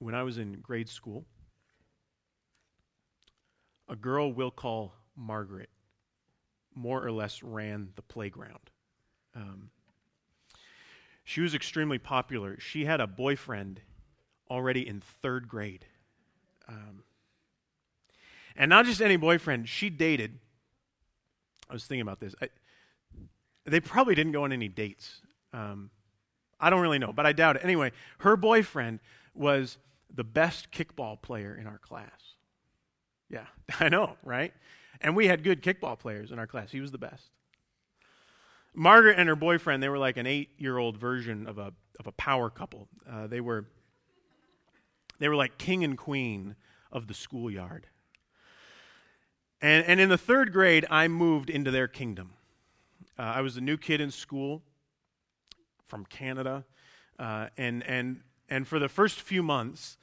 when I was in grade school, a girl we'll call Margaret more or less ran the playground. She was extremely popular. She had a boyfriend already in third grade. And not just any boyfriend, she dated. I was thinking about this. They probably didn't go on any dates. I don't really know, but I doubt it. Anyway, her boyfriend was the best kickball player in our class. Yeah, I know, right? And we had good kickball players in our class. He was the best. Margaret and her boyfriend, they were like an 8-year-old version of a power couple. They were like king and queen of the schoolyard. And in the third grade, I moved into their kingdom. I was a new kid in school from Canada, and for the first few months,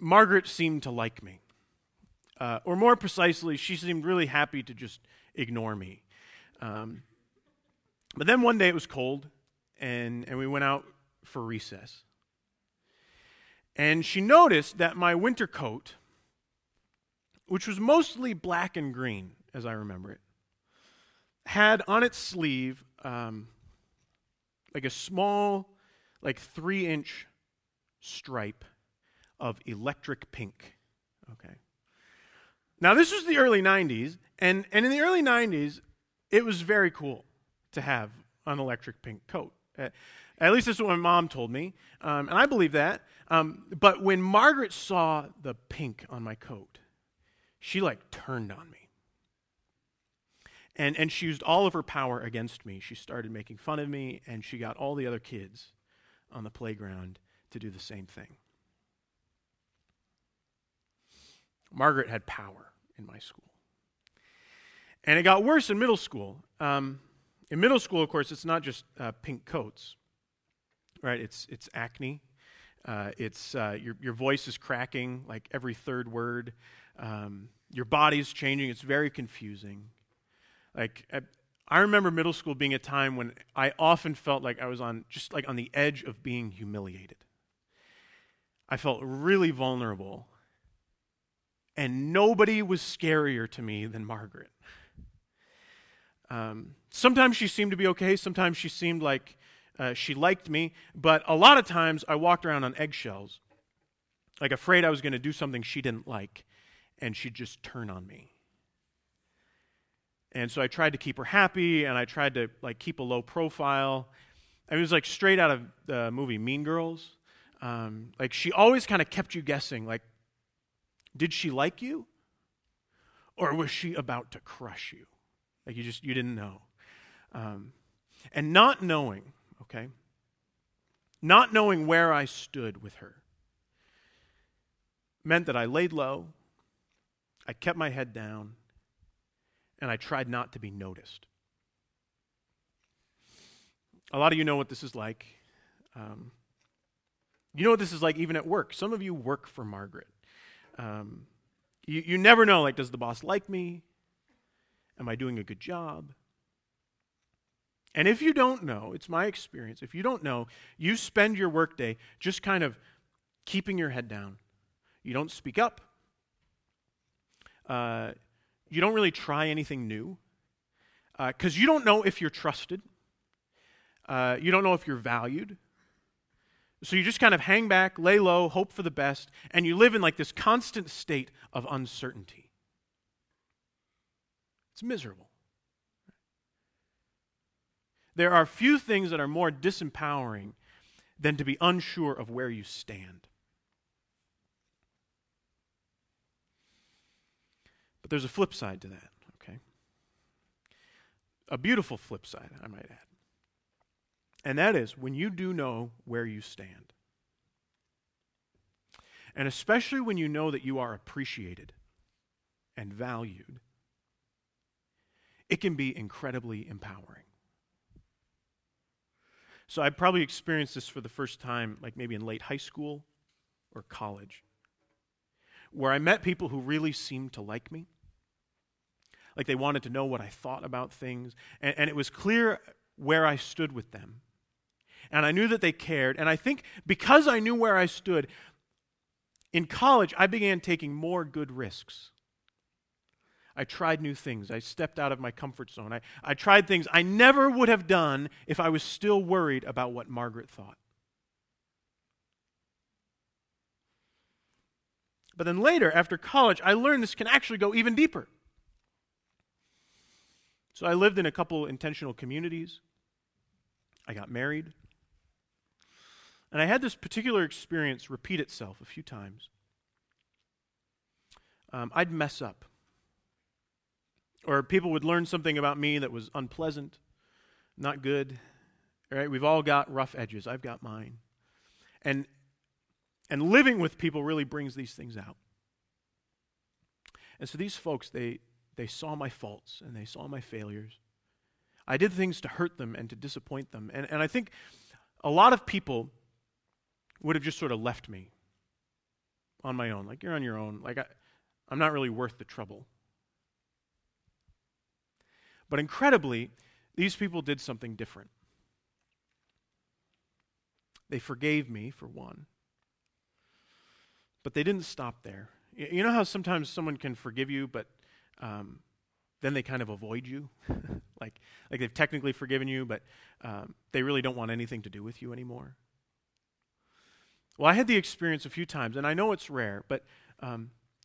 Margaret seemed to like me. Or more precisely, she seemed really happy to just ignore me. But then one day it was cold, and we went out for recess. And she noticed that my winter coat, which was mostly black and green, as I remember it, had on its sleeve like a small, like 3-inch stripe of electric pink. Okay. Now, this was the early 90s, and in the early 90s, it was very cool to have an electric pink coat. At least that's what my mom told me, and I believe that. But when Margaret saw the pink on my coat, she, like, turned on me. And she used all of her power against me. She started making fun of me, and she got all the other kids on the playground to do the same thing. Margaret had power in my school. And it got worse in middle school. In middle school, of course, it's not just pink coats, right? It's acne. Your voice is cracking like every third word. Your body's changing. It's very confusing. Like I remember middle school being a time when I often felt like I was on the edge of being humiliated. I felt really vulnerable. And nobody was scarier to me than Margaret. Sometimes she seemed to be okay. Sometimes she seemed like she liked me. But a lot of times I walked around on eggshells, like afraid I was going to do something she didn't like, and she'd just turn on me. And so I tried to keep her happy, and I tried to like keep a low profile. I mean, it was like straight out of the movie Mean Girls. Like she always kind of kept you guessing, like, did she like you? Or was she about to crush you? Like you didn't know. And not knowing, okay? Not knowing where I stood with her meant that I laid low, I kept my head down, and I tried not to be noticed. A lot of you know what this is like. You know what this is like even at work. Some of you work for Margaret. You never know, like, does the boss like me? Am I doing a good job? And if you don't know, it's my experience, if you don't know, you spend your workday just kind of keeping your head down. You don't speak up. You don't really try anything new because you don't know if you're trusted. You don't know if you're valued. So you just kind of hang back, lay low, hope for the best, and you live in like this constant state of uncertainty. It's miserable. There are few things that are more disempowering than to be unsure of where you stand. But there's a flip side to that, okay? A beautiful flip side, I might add. And that is when you do know where you stand. And especially when you know that you are appreciated and valued, it can be incredibly empowering. So I probably experienced this for the first time, like maybe in late high school or college, where I met people who really seemed to like me. Like they wanted to know what I thought about things. And it was clear where I stood with them. And I knew that they cared. And I think because I knew where I stood, In college, I began taking more good risks. I tried new things. I stepped out of my comfort zone. I tried things I never would have done if I was still worried about what Margaret thought. But then later, after college, I learned this can actually go even deeper. So I lived in a couple intentional communities. I got married. And I had this particular experience repeat itself a few times. I'd mess up. Or people would learn something about me that was unpleasant, not good. Right? We've all got rough edges. I've got mine. And living with people really brings these things out. And so these folks, they saw my faults and they saw my failures. I did things to hurt them and to disappoint them. And I think a lot of people would have just sort of left me on my own. Like, you're on your own. Like, I'm not really worth the trouble. But incredibly, these people did something different. They forgave me, for one. But they didn't stop there. You know how sometimes someone can forgive you, but then they kind of avoid you? like they've technically forgiven you, but they really don't want anything to do with you anymore? Well, I had the experience a few times, and I know it's rare, but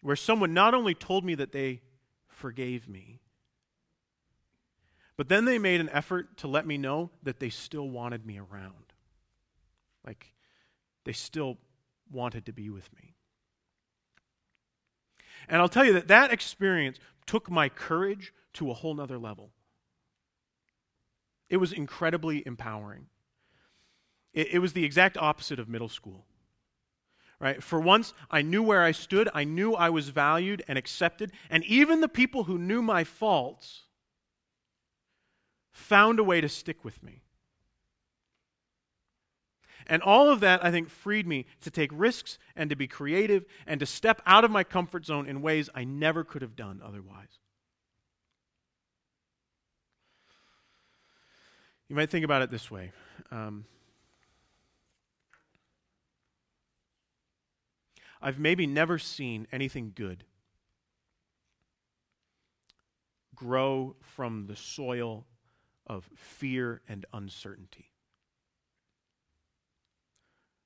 where someone not only told me that they forgave me, but then they made an effort to let me know that they still wanted me around. Like, they still wanted to be with me. And I'll tell you that that experience took my courage to a whole nother level. It was incredibly empowering. It was the exact opposite of middle school. Right? For once, I knew where I stood. I knew I was valued and accepted. And even the people who knew my faults found a way to stick with me. And all of that, I think, freed me to take risks and to be creative and to step out of my comfort zone in ways I never could have done otherwise. You might think about it this way. I've maybe never seen anything good grow from the soil of fear and uncertainty.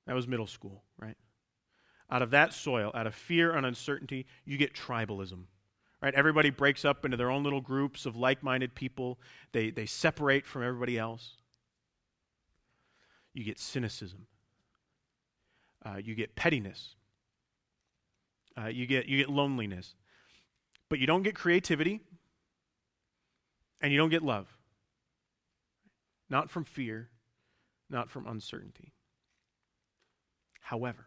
That was middle school, right? Out of that soil, out of fear and uncertainty, you get tribalism, right? Everybody breaks up into their own little groups of like-minded people. They separate from everybody else. You get cynicism. You get pettiness. You get loneliness. But you don't get creativity, and you don't get love. Not from fear, not from uncertainty. However,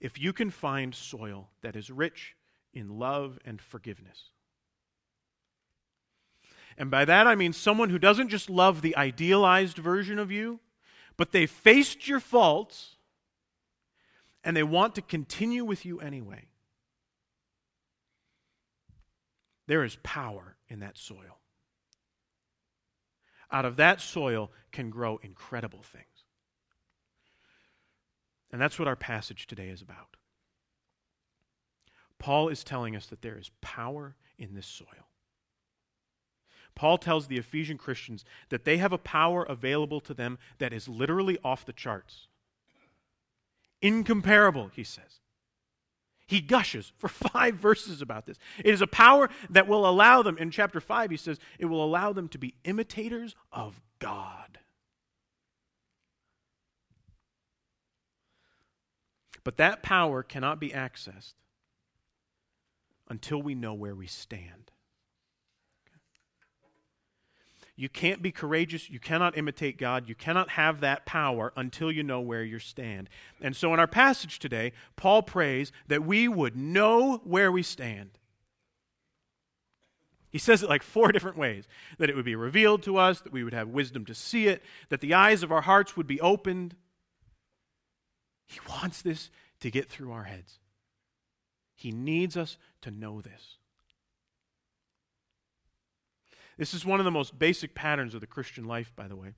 if you can find soil that is rich in love and forgiveness, and by that I mean someone who doesn't just love the idealized version of you, but they faced your faults and they want to continue with you anyway, there is power in that soil. Out of that soil can grow incredible things. And that's what our passage today is about. Paul is telling us that there is power in this soil. Paul tells the Ephesian Christians that they have a power available to them that is literally off the charts. Incomparable, he says. He gushes for 5 verses about this. It is a power that will allow them, in chapter 5 he says, it will allow them to be imitators of God. But that power cannot be accessed until we know where we stand. Okay? You can't be courageous. You cannot imitate God. You cannot have that power until you know where you stand. And so in our passage today, Paul prays that we would know where we stand. He says it like 4 different ways. That it would be revealed to us, that we would have wisdom to see it, that the eyes of our hearts would be opened. He wants this to get through our heads. He needs us to know this. This is one of the most basic patterns of the Christian life, by the way.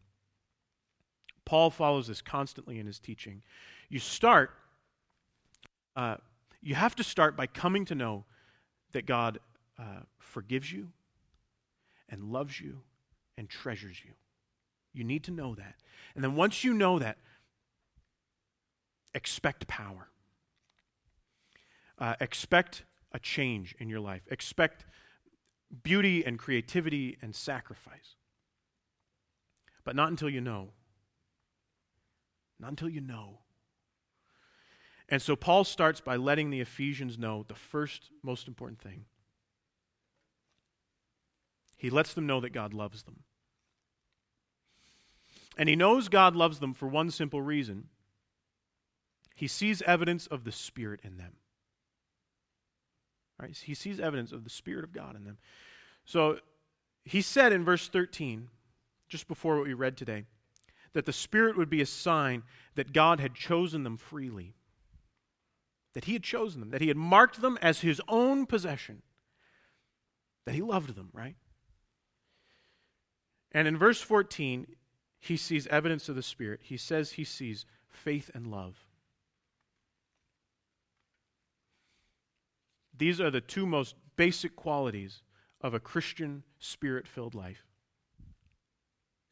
Paul follows this constantly in his teaching. You start you have to start by coming to know that God forgives you and loves you and treasures you. You need to know that. And then once you know that, expect power. Expect a change in your life. Expect beauty and creativity and sacrifice. But not until you know. Not until you know. And so Paul starts by letting the Ephesians know the first most important thing. He lets them know that God loves them. And he knows God loves them for one simple reason. He sees evidence of the Spirit in them. Right? He sees evidence of the Spirit of God in them. So he said in verse 13, just before what we read today, that the Spirit would be a sign that God had chosen them freely. That he had chosen them, that he had marked them as his own possession, that he loved them, right? And in verse 14, he sees evidence of the Spirit. He says he sees faith and love. These are the two most basic qualities of a Christian Spirit-filled life.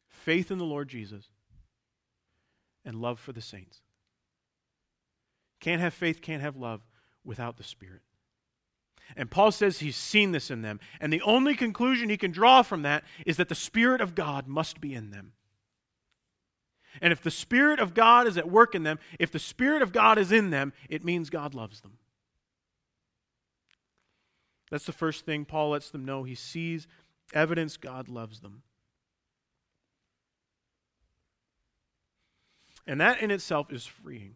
Faith in the Lord Jesus and love for the saints. Can't have faith, can't have love without the Spirit. And Paul says he's seen this in them. And the only conclusion he can draw from that is that the Spirit of God must be in them. And if the Spirit of God is at work in them, if the Spirit of God is in them, it means God loves them. That's the first thing Paul lets them know. He sees evidence God loves them. And that in itself is freeing.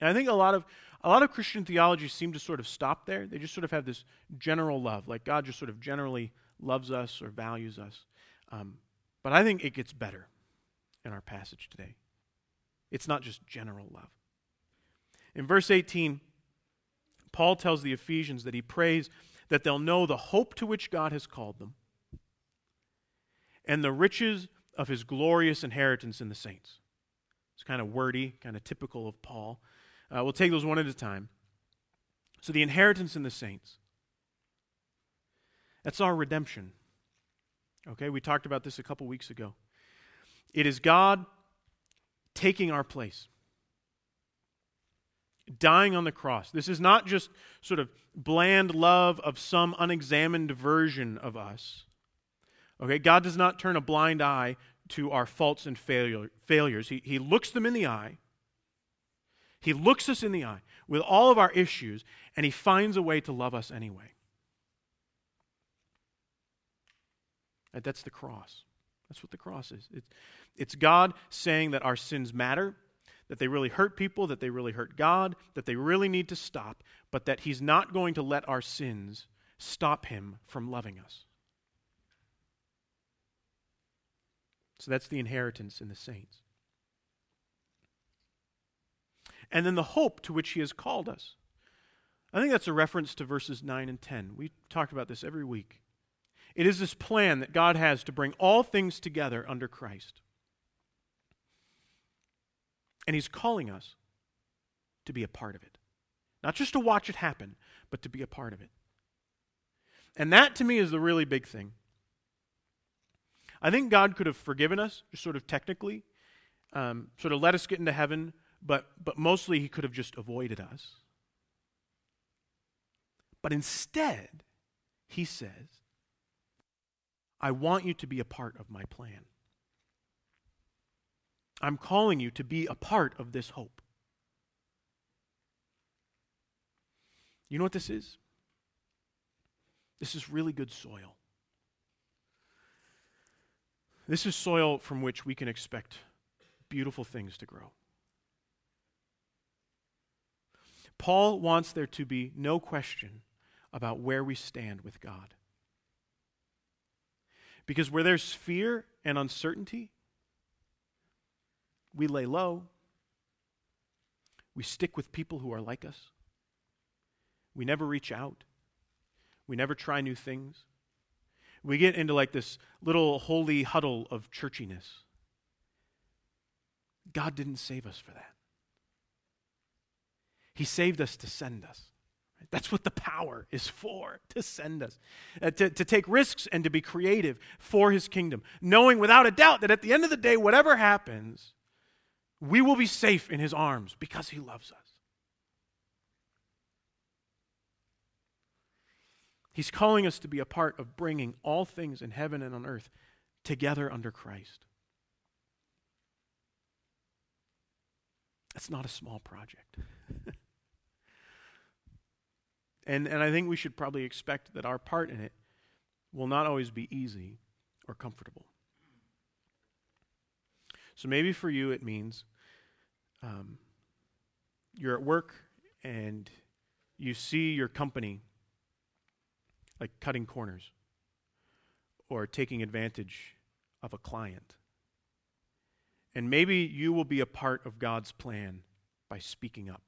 And I think a lot of Christian theology seems to sort of stop there. They just sort of have this general love, like God just sort of generally loves us or values us. But I think it gets better in our passage today. It's not just general love. In verse 18, Paul tells the Ephesians that he prays that they'll know the hope to which God has called them and the riches of his glorious inheritance in the saints. It's kind of wordy, kind of typical of Paul. We'll take those one at a time. So the inheritance in the saints. That's our redemption. Okay, we talked about this a couple weeks ago. It is God taking our place. Dying on the cross. This is not just sort of bland love of some unexamined version of us. Okay, God does not turn a blind eye to our faults and failures. He looks them in the eye. He looks us in the eye with all of our issues, and he finds a way to love us anyway. That's the cross. That's what the cross is. It's God saying that our sins matter, that they really hurt people, that they really hurt God, that they really need to stop, but that he's not going to let our sins stop him from loving us. So that's the inheritance in the saints. And then the hope to which he has called us. I think that's a reference to verses 9 and 10. We talk about this every week. It is this plan that God has to bring all things together under Christ. And he's calling us to be a part of it. Not just to watch it happen, but to be a part of it. And that to me is the really big thing. I think God could have forgiven us, just sort of technically, sort of let us get into heaven, but mostly he could have just avoided us. But instead, he says, I want you to be a part of my plan. I'm calling you to be a part of this hope. You know what this is? This is really good soil. This is soil from which we can expect beautiful things to grow. Paul wants there to be no question about where we stand with God. Because where there's fear and uncertainty, we lay low. We stick with people who are like us. We never reach out. We never try new things. We get into like this little holy huddle of churchiness. God didn't save us for that. He saved us to send us. That's what the power is for, to send us, to take risks and to be creative for his kingdom, knowing without a doubt that at the end of the day, whatever happens, we will be safe in his arms because he loves us. He's calling us to be a part of bringing all things in heaven and on earth together under Christ. That's not a small project. And I think we should probably expect that our part in it will not always be easy or comfortable. So maybe for you it means you're at work and you see your company like cutting corners or taking advantage of a client. And maybe you will be a part of God's plan by speaking up.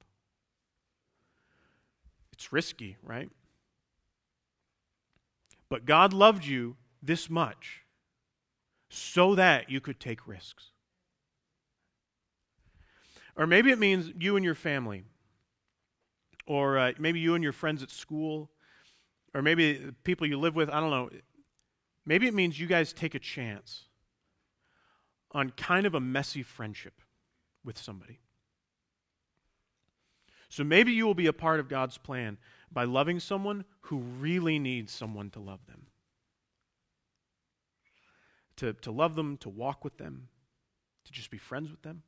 It's risky, right? But God loved you this much so that you could take risks. Or maybe it means you and your family, or maybe you and your friends at school, or maybe the people you live with, I don't know. Maybe it means you guys take a chance on kind of a messy friendship with somebody. So maybe you will be a part of God's plan by loving someone who really needs someone to love them. To love them, to walk with them, to just be friends with them.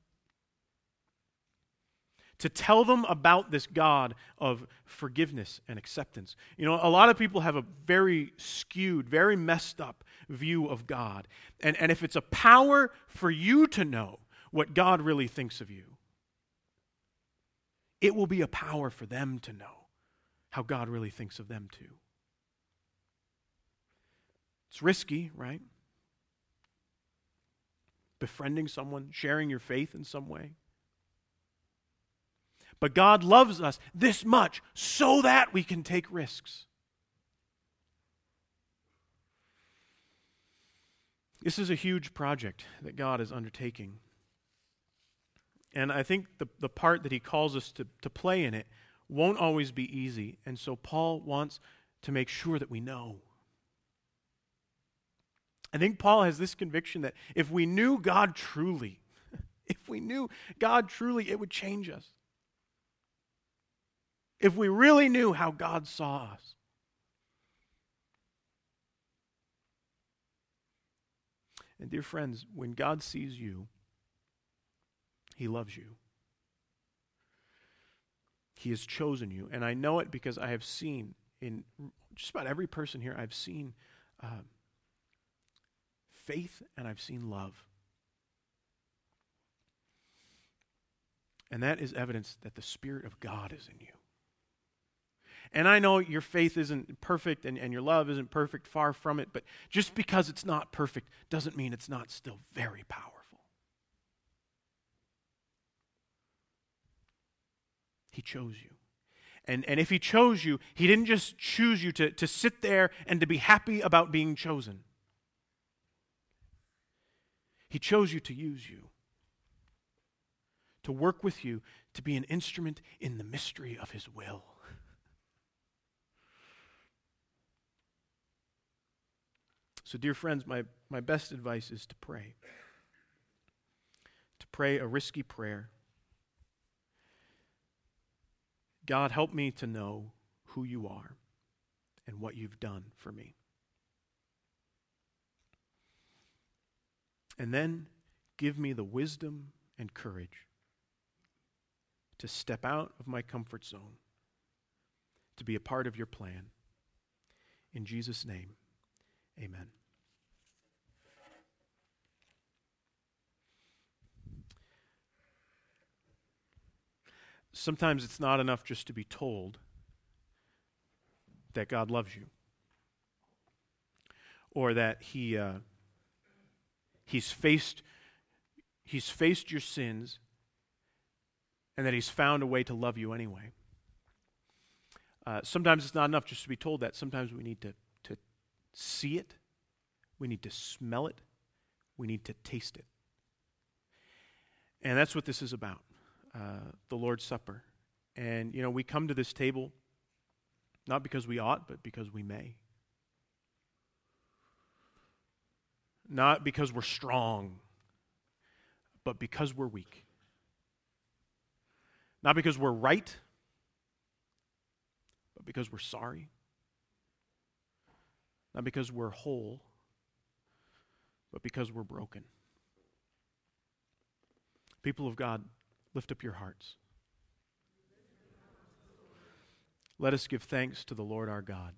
To tell them about this God of forgiveness and acceptance. You know, a lot of people have a very skewed, very messed up view of God. And if it's a power for you to know what God really thinks of you, it will be a power for them to know how God really thinks of them too. It's risky, right? Befriending someone, sharing your faith in some way. But God loves us this much so that we can take risks. This is a huge project that God is undertaking. And I think the part that he calls us to play in it won't always be easy. And so Paul wants to make sure that we know. I think Paul has this conviction that if we knew God truly, it would change us. If we really knew how God saw us. And dear friends, when God sees you, he loves you. He has chosen you. And I know it because I have seen in just about every person here, I've seen faith and I've seen love. And that is evidence that the Spirit of God is in you. And I know your faith isn't perfect and your love isn't perfect, far from it, but just because it's not perfect doesn't mean it's not still very powerful. He chose you. And if he chose you, he didn't just choose you to sit there and to be happy about being chosen. He chose you to use you, to work with you, to be an instrument in the mystery of his will. So dear friends, my best advice is to pray. To pray a risky prayer. God, help me to know who you are and what you've done for me. And then give me the wisdom and courage to step out of my comfort zone, to be a part of your plan. In Jesus' name, amen. Sometimes it's not enough just to be told that God loves you or that he's faced your sins and that he's found a way to love you anyway. Sometimes it's not enough just to be told that. Sometimes we need to see it. We need to smell it. We need to taste it. And that's what this is about. The Lord's Supper And, you know, we come to this table not because we ought, but because we may. Not because we're strong, but because we're weak. Not because we're right, but because we're sorry. Not because we're whole, but because we're broken. People of God, lift up your hearts. Let us give thanks to the Lord our God.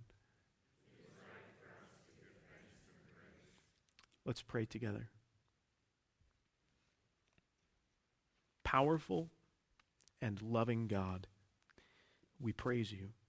Let's pray together. Powerful and loving God, we praise you.